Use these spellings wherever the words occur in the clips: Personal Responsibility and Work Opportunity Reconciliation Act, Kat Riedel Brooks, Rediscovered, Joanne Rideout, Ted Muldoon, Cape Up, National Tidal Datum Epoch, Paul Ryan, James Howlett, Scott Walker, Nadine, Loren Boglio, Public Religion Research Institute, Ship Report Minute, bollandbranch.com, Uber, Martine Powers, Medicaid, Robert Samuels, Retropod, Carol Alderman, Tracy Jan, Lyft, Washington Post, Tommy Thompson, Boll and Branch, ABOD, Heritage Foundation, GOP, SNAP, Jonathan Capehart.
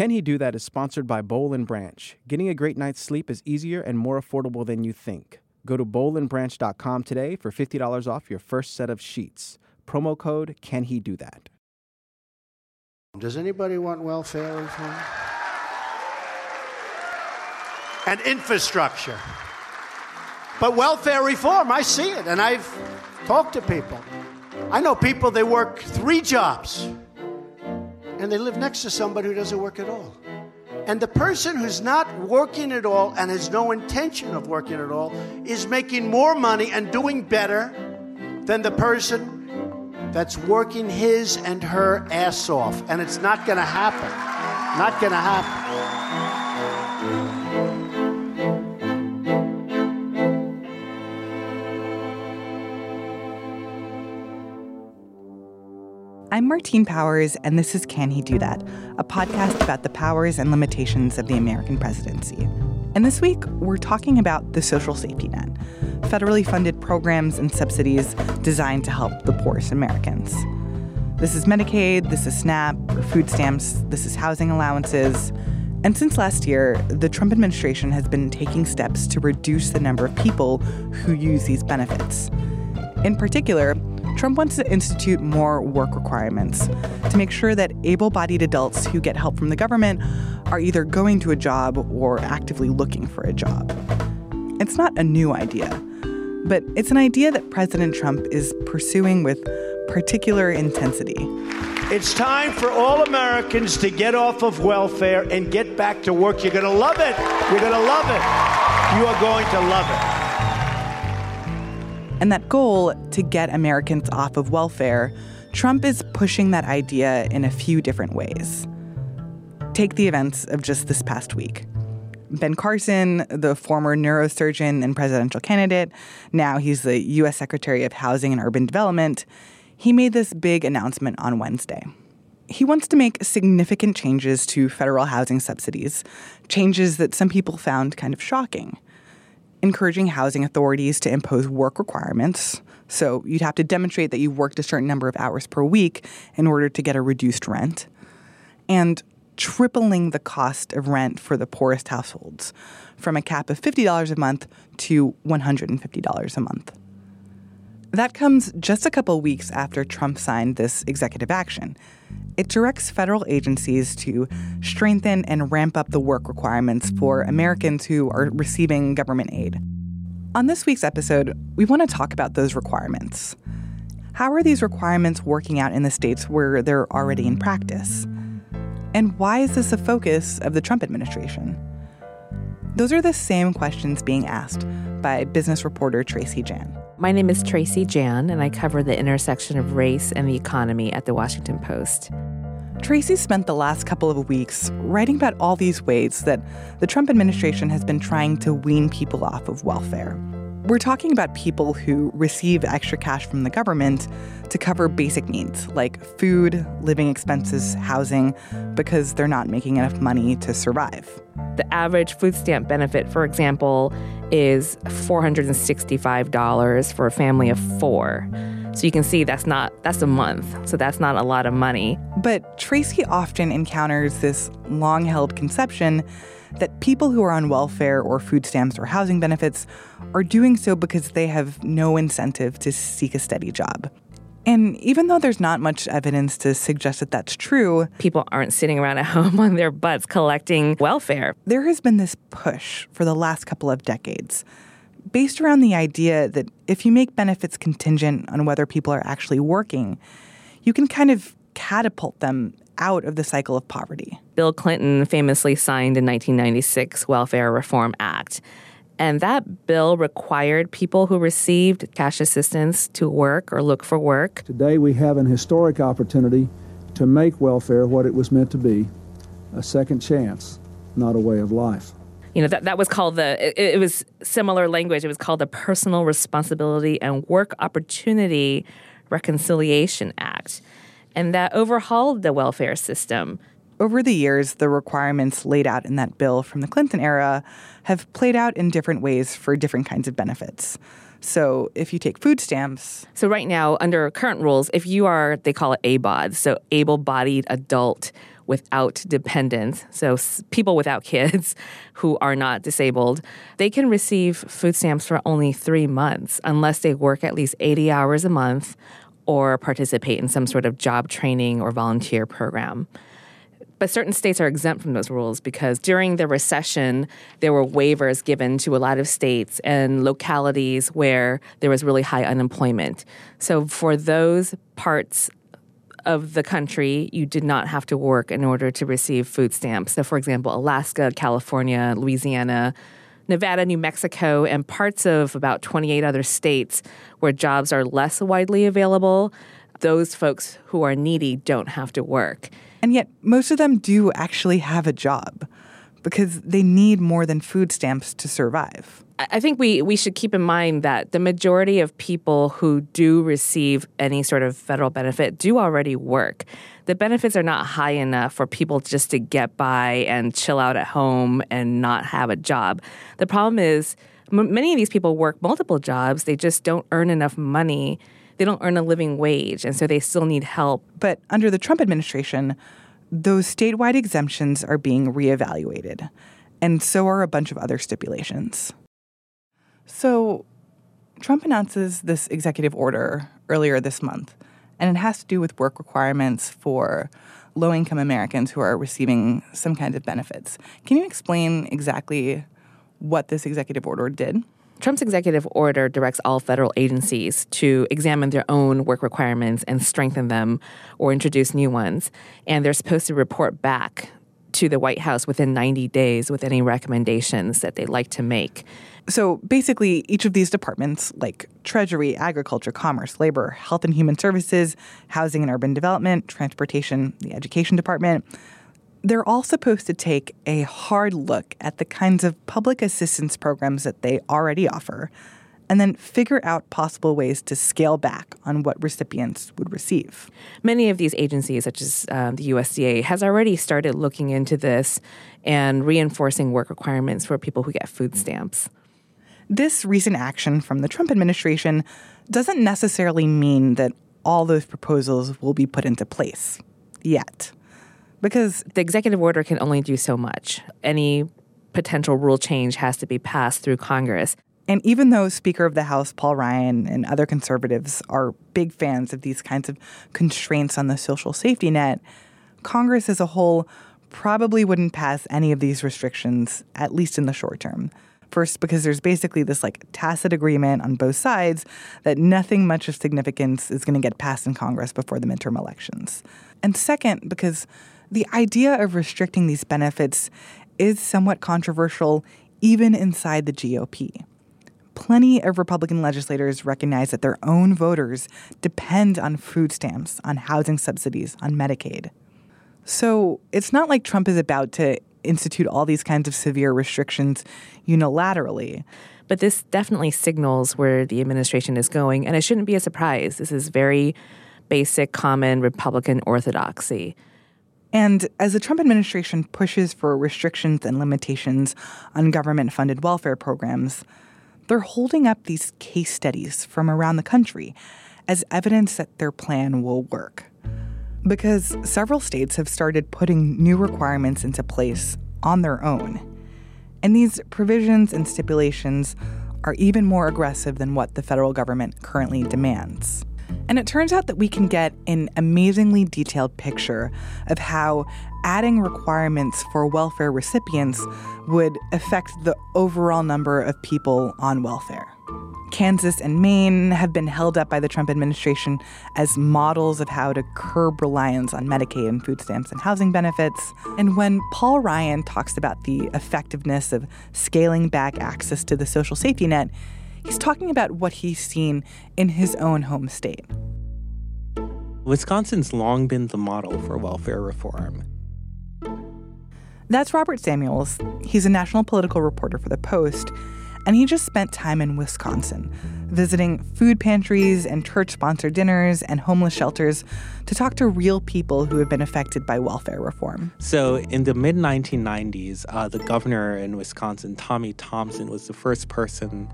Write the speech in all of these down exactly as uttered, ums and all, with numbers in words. Can He Do That is sponsored by Boll and Branch. Getting a great night's sleep is easier and more affordable than you think. Go to boll and branch dot com today for fifty dollars off your first set of sheets. Promo code Can He Do That. Does anybody want welfare reform? And infrastructure. But welfare reform, I see it, and I've talked to people. I know people, they work three jobs, and they live next to somebody who doesn't work at all. And the person who's not working at all and has no intention of working at all is making more money and doing better than the person that's working his and her ass off. And it's not going to happen. Not going to happen. I'm Martine Powers, and this is Can He Do That, a podcast about the powers and limitations of the American presidency. And this week, we're talking about the social safety net, federally funded programs and subsidies designed to help the poorest Americans. This is Medicaid, this is SNAP, or food stamps, this is housing allowances. And since last year, the Trump administration has been taking steps to reduce the number of people who use these benefits. In particular, Trump wants to institute more work requirements to make sure that able-bodied adults who get help from the government are either going to a job or actively looking for a job. It's not a new idea, but it's an idea that President Trump is pursuing with particular intensity. It's time for all Americans to get off of welfare and get back to work. You're going to love it. You're going to love it. You are going to love it. And that goal, to get Americans off of welfare, Trump is pushing that idea in a few different ways. Take the events of just this past week. Ben Carson, the former neurosurgeon and presidential candidate, now he's the U S Secretary of Housing and Urban Development, he made this big announcement on Wednesday. He wants to make significant changes to federal housing subsidies, changes that some people found kind of shocking. Encouraging housing authorities to impose work requirements. So you'd have to demonstrate that you worked a certain number of hours per week in order to get a reduced rent. And tripling the cost of rent for the poorest households from a cap of fifty dollars a month to one hundred fifty dollars a month. That comes just a couple weeks after Trump signed this executive action. It directs federal agencies to strengthen and ramp up the work requirements for Americans who are receiving government aid. On this week's episode, we want to talk about those requirements. How are these requirements working out in the states where they're already in practice? And why is this a focus of the Trump administration? Those are the same questions being asked by business reporter Tracy Jan. My name is Tracy Jan, and I cover the intersection of race and the economy at the Washington Post. Tracy spent the last couple of weeks writing about all these ways that the Trump administration has been trying to wean people off of welfare. We're talking about people who receive extra cash from the government to cover basic needs like food, living expenses, housing, because they're not making enough money to survive. The average food stamp benefit, for example, is four hundred sixty-five dollars for a family of four. So you can see that's not, that's a month, so that's not a lot of money. But Tracy often encounters this long-held conception that people who are on welfare or food stamps or housing benefits are doing so because they have no incentive to seek a steady job. And even though there's not much evidence to suggest that that's true, people aren't sitting around at home on their butts collecting welfare. There has been this push for the last couple of decades based around the idea that if you make benefits contingent on whether people are actually working, you can kind of catapult them out of the cycle of poverty. Bill Clinton famously signed the nineteen ninety-six Welfare Reform Act, and that bill required people who received cash assistance to work or look for work. Today we have an historic opportunity to make welfare what it was meant to be, a second chance, not a way of life. You know, that, that was called the, it, it was similar language, it was called the Personal Responsibility and Work Opportunity Reconciliation Act. And that overhauled the welfare system. Over the years, the requirements laid out in that bill from the Clinton era have played out in different ways for different kinds of benefits. So if you take food stamps... So right now, under current rules, if you are, they call it A B O D, so able-bodied adult without dependents, so people without kids who are not disabled, they can receive food stamps for only three months unless they work at least eighty hours a month or participate in some sort of job training or volunteer program. But certain states are exempt from those rules because during the recession, there were waivers given to a lot of states and localities where there was really high unemployment. So for those parts of the country, you did not have to work in order to receive food stamps. So for example, Alaska, California, Louisiana, Nevada, New Mexico, and parts of about twenty-eight other states where jobs are less widely available, those folks who are needy don't have to work. And yet most of them do actually have a job because they need more than food stamps to survive. I think we, we should keep in mind that the majority of people who do receive any sort of federal benefit do already work. The benefits are not high enough for people just to get by and chill out at home and not have a job. The problem is m- many of these people work multiple jobs. They just don't earn enough money. They don't earn a living wage, and so they still need help. But under the Trump administration, those statewide exemptions are being reevaluated, and so are a bunch of other stipulations. So Trump announces this executive order earlier this month, and it has to do with work requirements for low-income Americans who are receiving some kinds of benefits. Can you explain exactly what this executive order did? Trump's executive order directs all federal agencies to examine their own work requirements and strengthen them or introduce new ones. And they're supposed to report back to the White House within ninety days with any recommendations that they'd like to make. So basically, each of these departments, like Treasury, Agriculture, Commerce, Labor, Health and Human Services, Housing and Urban Development, Transportation, the Education Department, they're all supposed to take a hard look at the kinds of public assistance programs that they already offer and then figure out possible ways to scale back on what recipients would receive. Many of these agencies, such as um, the U S D A, has already started looking into this and reinforcing work requirements for people who get food stamps. This recent action from the Trump administration doesn't necessarily mean that all those proposals will be put into place yet. Because the executive order can only do so much. Any potential rule change has to be passed through Congress. And even though Speaker of the House Paul Ryan and other conservatives are big fans of these kinds of constraints on the social safety net, Congress as a whole probably wouldn't pass any of these restrictions, at least in the short term. First, because there's basically this like tacit agreement on both sides that nothing much of significance is going to get passed in Congress before the midterm elections. And second, because the idea of restricting these benefits is somewhat controversial even inside the G O P. Plenty of Republican legislators recognize that their own voters depend on food stamps, on housing subsidies, on Medicaid. So it's not like Trump is about to institute all these kinds of severe restrictions unilaterally. But this definitely signals where the administration is going, and it shouldn't be a surprise. This is very basic, common Republican orthodoxy. And as the Trump administration pushes for restrictions and limitations on government-funded welfare programs, they're holding up these case studies from around the country as evidence that their plan will work. Because several states have started putting new requirements into place on their own. And these provisions and stipulations are even more aggressive than what the federal government currently demands. And it turns out that we can get an amazingly detailed picture of how adding requirements for welfare recipients would affect the overall number of people on welfare. Kansas and Maine have been held up by the Trump administration as models of how to curb reliance on Medicaid and food stamps and housing benefits. And when Paul Ryan talks about the effectiveness of scaling back access to the social safety net, he's talking about what he's seen in his own home state. Wisconsin's long been the model for welfare reform. That's Robert Samuels. He's a national political reporter for The Post, and he just spent time in Wisconsin, visiting food pantries and church-sponsored dinners and homeless shelters to talk to real people who have been affected by welfare reform. So in the mid nineteen nineties, uh, the governor in Wisconsin, Tommy Thompson, was the first person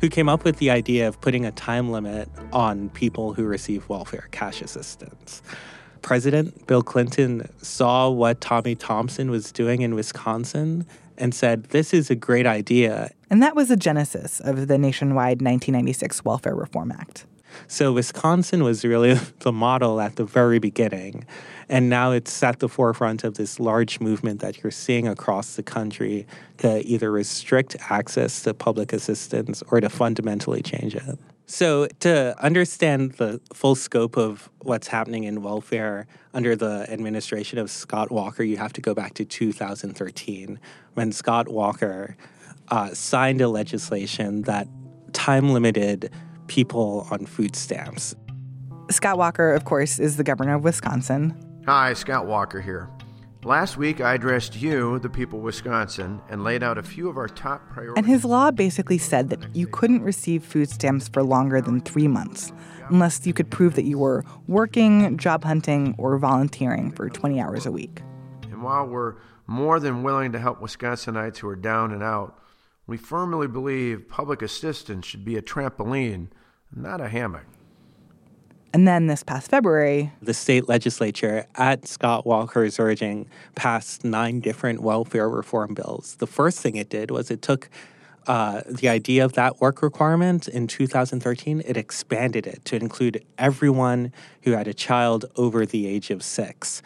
who came up with the idea of putting a time limit on people who receive welfare cash assistance. president, Bill Clinton, saw what Tommy Thompson was doing in Wisconsin and said, this is a great idea. And that was the genesis of the nationwide nineteen ninety-six Welfare Reform Act. So Wisconsin was really the model at the very beginning. And now it's at the forefront of this large movement that you're seeing across the country to either restrict access to public assistance or to fundamentally change it. So to understand the full scope of what's happening in welfare under the administration of Scott Walker, you have to go back to two thousand thirteen when Scott Walker uh, signed a legislation that time-limited people on food stamps. Scott Walker, of course, is the governor of Wisconsin. Hi, Scott Walker here. Last week, I addressed you, the people of Wisconsin, and laid out a few of our top priorities. And his law basically said that you couldn't receive food stamps for longer than three months unless you could prove that you were working, job hunting, or volunteering for twenty hours a week. And while we're more than willing to help Wisconsinites who are down and out, we firmly believe public assistance should be a trampoline, not a hammock. And then this past February, the state legislature, at Scott Walker's urging, passed nine different welfare reform bills. The first thing it did was it took uh, the idea of that work requirement in two thousand thirteen, it expanded it to include everyone who had a child over the age of six.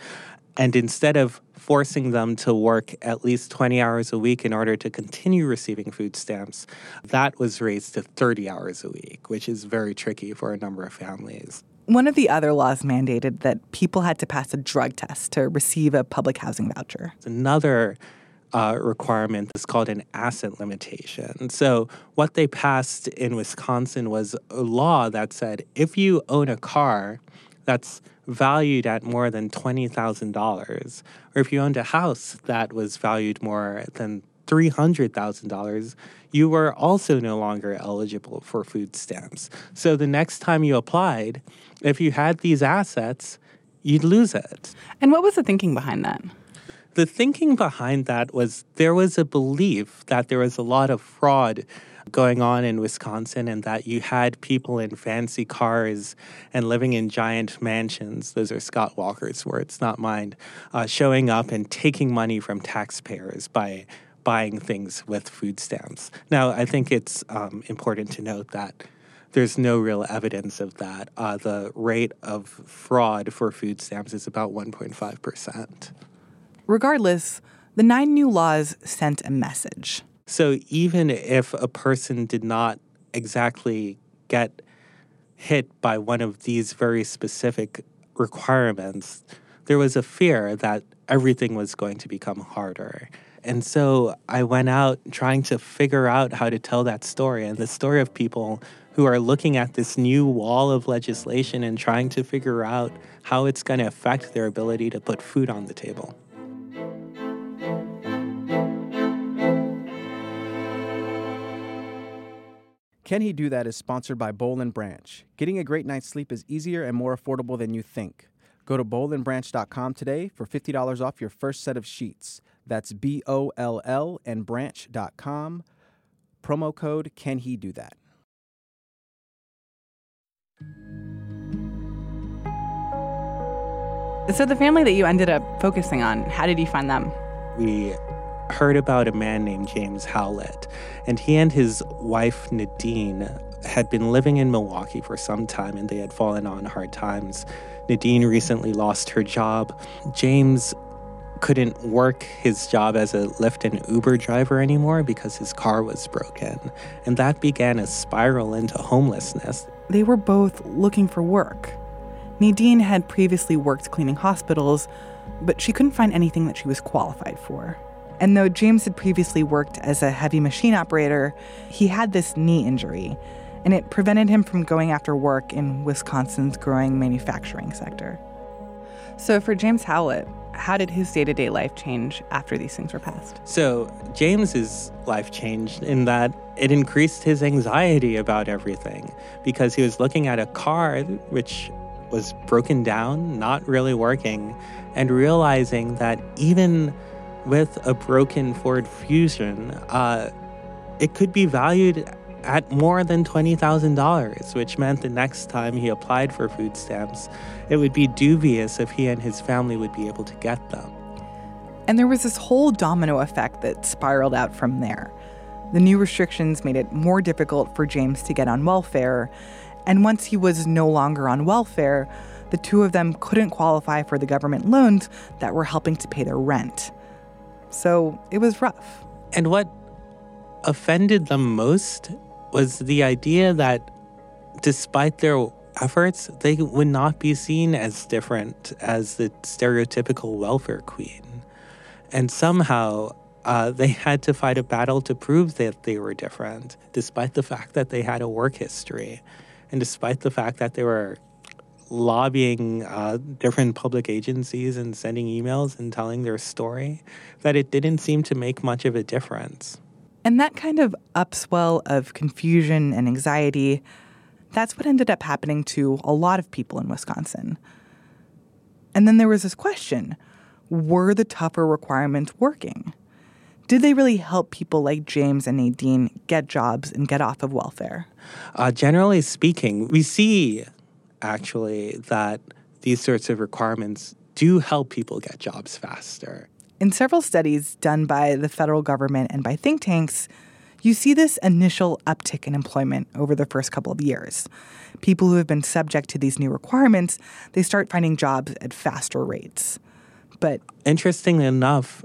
And instead of forcing them to work at least twenty hours a week in order to continue receiving food stamps, that was raised to thirty hours a week, which is very tricky for a number of families. One of the other laws mandated that people had to pass a drug test to receive a public housing voucher. Another uh, requirement is called an asset limitation. So what they passed in Wisconsin was a law that said if you own a car that's valued at more than twenty thousand dollars, or if you owned a house that was valued more than three hundred thousand dollars, you were also no longer eligible for food stamps. So the next time you applied, if you had these assets, you'd lose it. And what was the thinking behind that? The thinking behind that was there was a belief that there was a lot of fraud going on in Wisconsin and that you had people in fancy cars and living in giant mansions, those are Scott Walker's words, not mine, uh, showing up and taking money from taxpayers by buying things with food stamps. Now, I think it's um, important to note that there's no real evidence of that. Uh, the rate of fraud for food stamps is about one point five percent. Regardless, the nine new laws sent a message. So even if a person did not exactly get hit by one of these very specific requirements, there was a fear that everything was going to become harder. And so I went out trying to figure out how to tell that story, and the story of people who are looking at this new wall of legislation and trying to figure out how it's going to affect their ability to put food on the table. Can He Do That is sponsored by Boll and Branch. Getting a great night's sleep is easier and more affordable than you think. Go to boll and branch dot com today for fifty dollars off your first set of sheets. That's B O L L and branch dot com. Promo code Can He Do That. So the family that you ended up focusing on, how did you find them? We heard about a man named James Howlett, and he and his wife Nadine had been living in Milwaukee for some time, and they had fallen on hard times. Nadine recently lost her job. James couldn't work his job as a Lyft and Uber driver anymore because his car was broken, and that began a spiral into homelessness. They were both looking for work. Nadine had previously worked cleaning hospitals, but she couldn't find anything that she was qualified for. And though James had previously worked as a heavy machine operator, he had this knee injury, and it prevented him from going after work in Wisconsin's growing manufacturing sector. So for James Howlett, how did his day-to-day life change after these things were passed? So James's life changed in that it increased his anxiety about everything because he was looking at a car which was broken down, not really working, and realizing that even with a broken Ford Fusion, uh, it could be valued at more than twenty thousand dollars, which meant the next time he applied for food stamps, it would be dubious if he and his family would be able to get them. And there was this whole domino effect that spiraled out from there. The new restrictions made it more difficult for James to get on welfare, and once he was no longer on welfare, the two of them couldn't qualify for the government loans that were helping to pay their rent. So it was rough. And what offended them most was the idea that despite their efforts, they would not be seen as different as the stereotypical welfare queen. And somehow uh, they had to fight a battle to prove that they were different, despite the fact that they had a work history, and despite the fact that they were lobbying uh, different public agencies and sending emails and telling their story, that it didn't seem to make much of a difference. And that kind of upswell of confusion and anxiety, that's what ended up happening to a lot of people in Wisconsin. And then there was this question, were the tougher requirements working? Did they really help people like James and Nadine get jobs and get off of welfare? Uh, generally speaking, we see actually that these sorts of requirements do help people get jobs faster. In several studies done by the federal government and by think tanks, you see this initial uptick in employment over the first couple of years. People who have been subject to these new requirements, they start finding jobs at faster rates. But interestingly enough,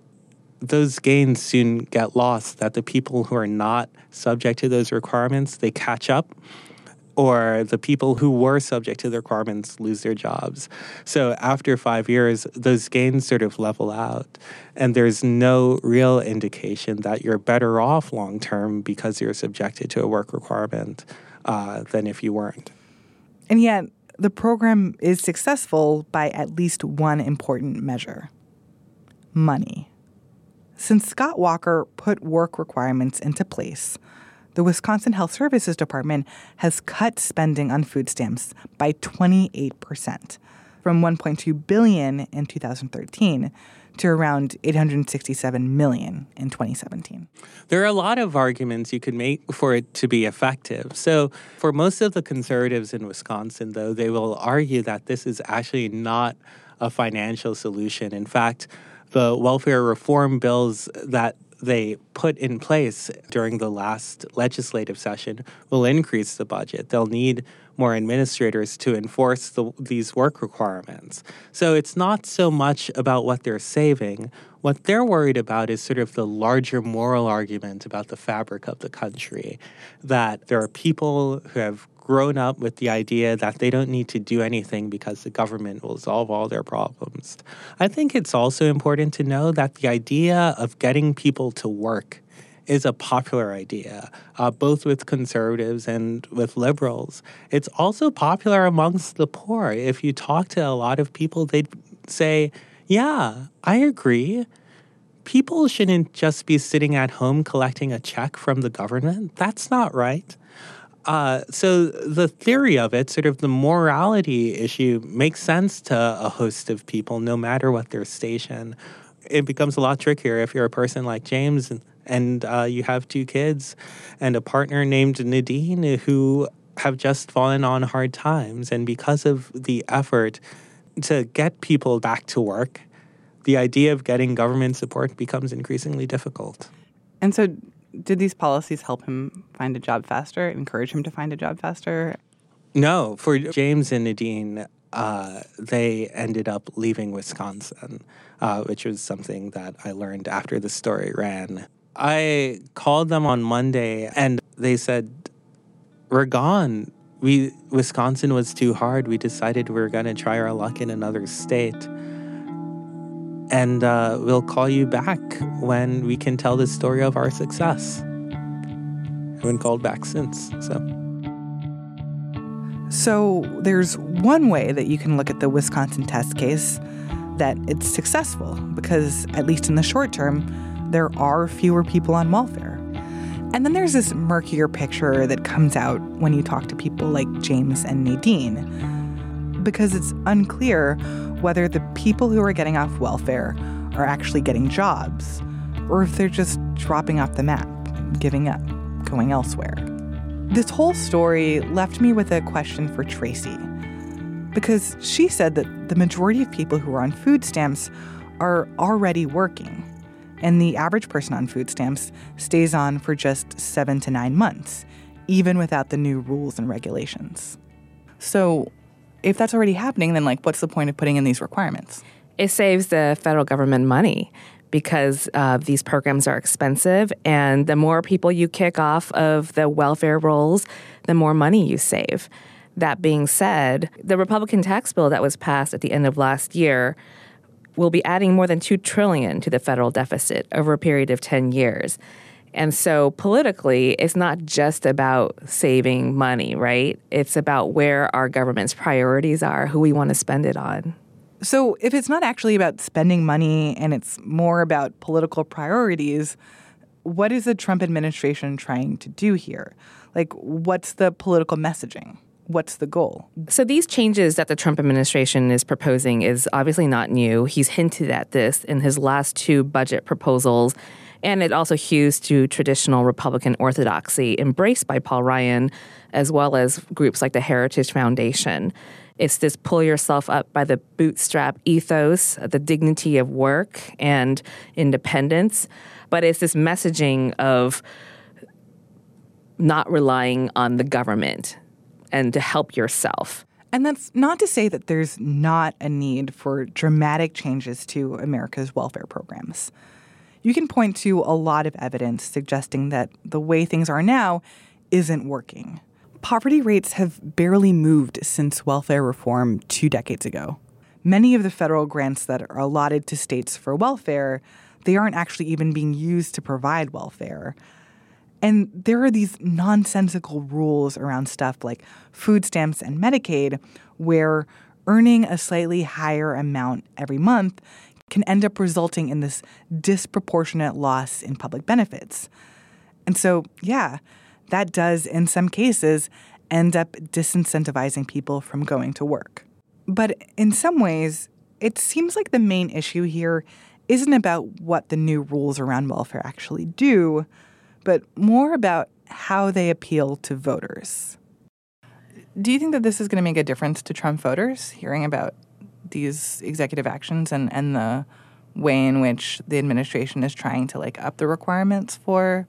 those gains soon get lost, that the people who are not subject to those requirements, they catch up, or the people who were subject to the requirements lose their jobs. So after five years, those gains sort of level out, and there's no real indication that you're better off long-term because you're subjected to a work requirement uh, than if you weren't. And yet, the program is successful by at least one important measure: money. Since Scott Walker put work requirements into place, the Wisconsin Health Services Department has cut spending on food stamps by twenty-eight percent, from one point two billion dollars in two thousand thirteen to around eight hundred sixty-seven million dollars in twenty seventeen. There are a lot of arguments you could make for it to be effective. So for most of the conservatives in Wisconsin, though, they will argue that this is actually not a financial solution. In fact, the welfare reform bills that they put in place during the last legislative session will increase the budget. They'll need more administrators to enforce the, these work requirements. So it's not so much about what they're saving. What they're worried about is sort of the larger moral argument about the fabric of the country, that there are people who have grown up with the idea that they don't need to do anything because the government will solve all their problems. I think it's also important to know that the idea of getting people to work is a popular idea, uh, both with conservatives and with liberals. It's also popular amongst the poor. If you talk to a lot of people, they'd say, yeah, I agree. People shouldn't just be sitting at home collecting a check from the government. That's not right. Uh, so the theory of it, sort of the morality issue, makes sense to a host of people, no matter what their station. It becomes a lot trickier if you're a person like James and, and uh, you have two kids and a partner named Nadine who have just fallen on hard times. And because of the effort to get people back to work, the idea of getting government support becomes increasingly difficult. And so did these policies help him find a job faster, encourage him to find a job faster? No. For James and Nadine, uh, they ended up leaving Wisconsin, uh, which was something that I learned after the story ran. I called them on Monday, and they said, we're gone. We Wisconsin was too hard. We decided we were going to try our luck in another state. And uh, we'll call you back when we can tell the story of our success. I haven't called back since, so. So there's one way that you can look at the Wisconsin test case, that it's successful because, at least in the short term, there are fewer people on welfare. And then there's this murkier picture that comes out when you talk to people like James and Nadine, because it's unclear whether the people who are getting off welfare are actually getting jobs, or if they're just dropping off the map, giving up, going elsewhere. This whole story left me with a question for Tracy, because she said that the majority of people who are on food stamps are already working, and the average person on food stamps stays on for just seven to nine months, even without the new rules and regulations. So if that's already happening, then like, what's the point of putting in these requirements? It saves the federal government money because uh, these programs are expensive, and the more people you kick off of the welfare rolls, the more money you save. That being said, the Republican tax bill that was passed at the end of last year will be adding more than two trillion dollars to the federal deficit over a period of ten years. And so politically, it's not just about saving money, right? It's about where our government's priorities are, who we want to spend it on. So if it's not actually about spending money and it's more about political priorities, what is the Trump administration trying to do here? Like, what's the political messaging? What's the goal? So these changes that the Trump administration is proposing is obviously not new. He's hinted at this in his last two budget proposals, and it also hews to traditional Republican orthodoxy embraced by Paul Ryan, as well as groups like the Heritage Foundation. It's this pull yourself up by the bootstrap ethos, the dignity of work and independence. But it's this messaging of not relying on the government and to help yourself. And that's not to say that there's not a need for dramatic changes to America's welfare programs. You can point to a lot of evidence suggesting that the way things are now isn't working. Poverty rates have barely moved since welfare reform two decades ago. Many of the federal grants that are allotted to states for welfare, they aren't actually even being used to provide welfare. And there are these nonsensical rules around stuff like food stamps and Medicaid, where earning a slightly higher amount every month can end up resulting in this disproportionate loss in public benefits. And so, yeah, that does, in some cases, end up disincentivizing people from going to work. But in some ways, it seems like the main issue here isn't about what the new rules around welfare actually do, but more about how they appeal to voters. Do you think that this is going to make a difference to Trump voters, hearing about these executive actions and, and the way in which the administration is trying to, like, up the requirements for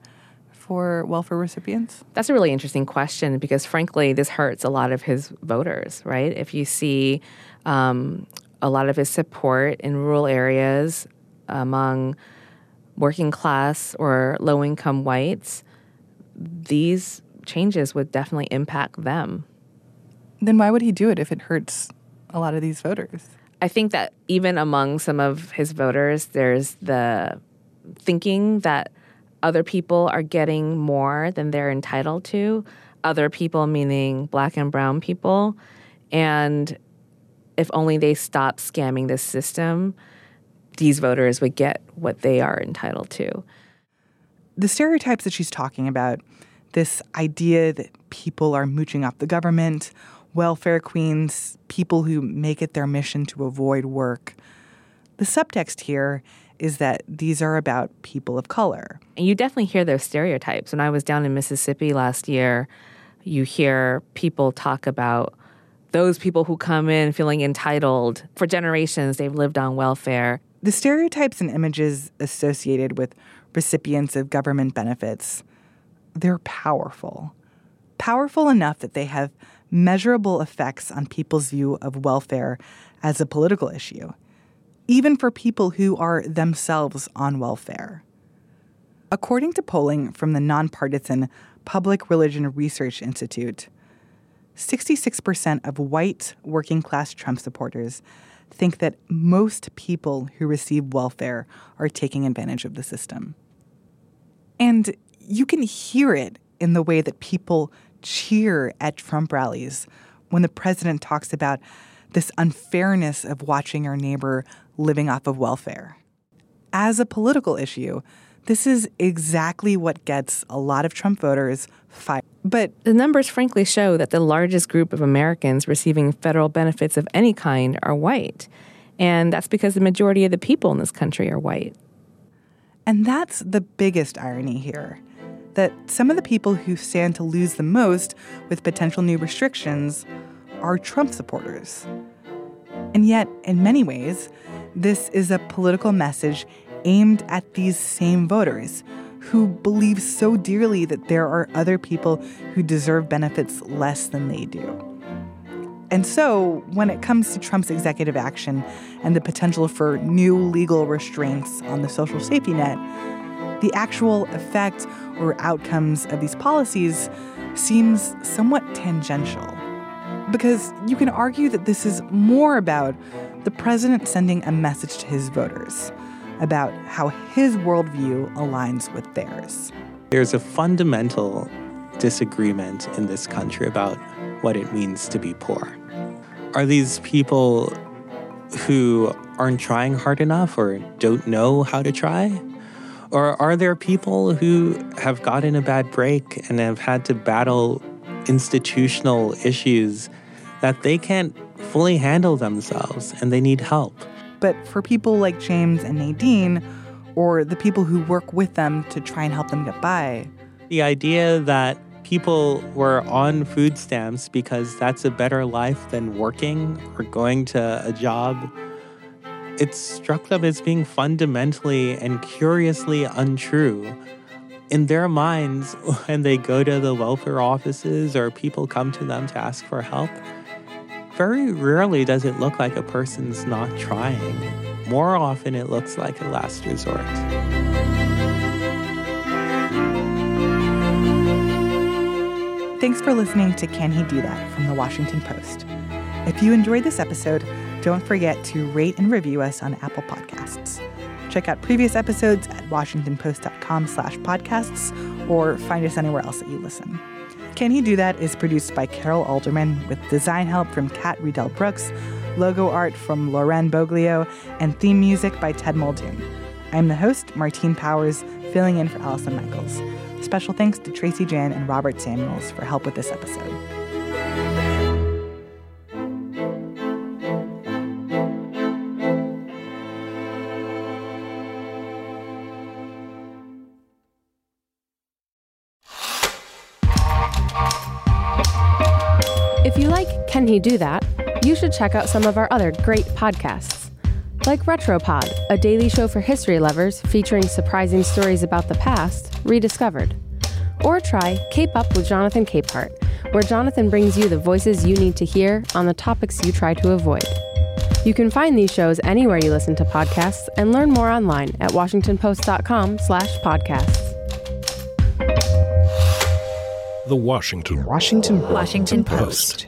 for welfare recipients? That's a really interesting question because, frankly, this hurts a lot of his voters, right? If you see um, a lot of his support in rural areas among working class or low-income whites, these changes would definitely impact them. Then why would he do it if it hurts a lot of these voters? I think that even among some of his voters, there's the thinking that other people are getting more than they're entitled to, other people meaning Black and brown people. And if only they stop scamming this system, these voters would get what they are entitled to. The stereotypes that she's talking about, this idea that people are mooching off the government, welfare queens, people who make it their mission to avoid work, the subtext here is that these are about people of color. And you definitely hear those stereotypes. When I was down in Mississippi last year, you hear people talk about those people who come in feeling entitled. For generations, they've lived on welfare. The stereotypes and images associated with recipients of government benefits, they're powerful. Powerful enough that they have measurable effects on people's view of welfare as a political issue, even for people who are themselves on welfare. According to polling from the nonpartisan Public Religion Research Institute, sixty-six percent of white working-class Trump supporters think that most people who receive welfare are taking advantage of the system. And you can hear it in the way that people cheer at Trump rallies when the president talks about this unfairness of watching our neighbor living off of welfare. As a political issue, this is exactly what gets a lot of Trump voters fired. But the numbers frankly show that the largest group of Americans receiving federal benefits of any kind are white. And that's because the majority of the people in this country are white. And that's the biggest irony here, that some of the people who stand to lose the most with potential new restrictions are Trump supporters. And yet, in many ways, this is a political message aimed at these same voters who believe so dearly that there are other people who deserve benefits less than they do. And so, when it comes to Trump's executive action and the potential for new legal restraints on the social safety net, the actual effect or outcomes of these policies seems somewhat tangential. Because you can argue that this is more about the president sending a message to his voters about how his worldview aligns with theirs. There's a fundamental disagreement in this country about what it means to be poor. Are these people who aren't trying hard enough or don't know how to try? Or are there people who have gotten a bad break and have had to battle institutional issues that they can't fully handle themselves and they need help? But for people like James and Nadine, or the people who work with them to try and help them get by, the idea that people were on food stamps because that's a better life than working or going to a job, it struck them as being fundamentally and curiously untrue. In their minds, when they go to the welfare offices or people come to them to ask for help, very rarely does it look like a person's not trying. More often, it looks like a last resort. Thanks for listening to Can He Do That from the Washington Post. If you enjoyed this episode, don't forget to rate and review us on Apple Podcasts. Check out previous episodes at washingtonpost.com slash podcasts or find us anywhere else that you listen. Can He Do That is produced by Carol Alderman with design help from Kat Riedel Brooks, logo art from Loren Boglio, and theme music by Ted Muldoon. I'm the host, Martine Powers, filling in for Allison Michaels. Special thanks to Tracy Jan and Robert Samuels for help with this episode. If you like Can He Do That, you should check out some of our other great podcasts, like Retropod, a daily show for history lovers featuring surprising stories about the past, rediscovered. Or try Cape Up with Jonathan Capehart, where Jonathan brings you the voices you need to hear on the topics you try to avoid. You can find these shows anywhere you listen to podcasts and learn more online at washingtonpost.com slash podcasts. The Washington Washington Washington Post.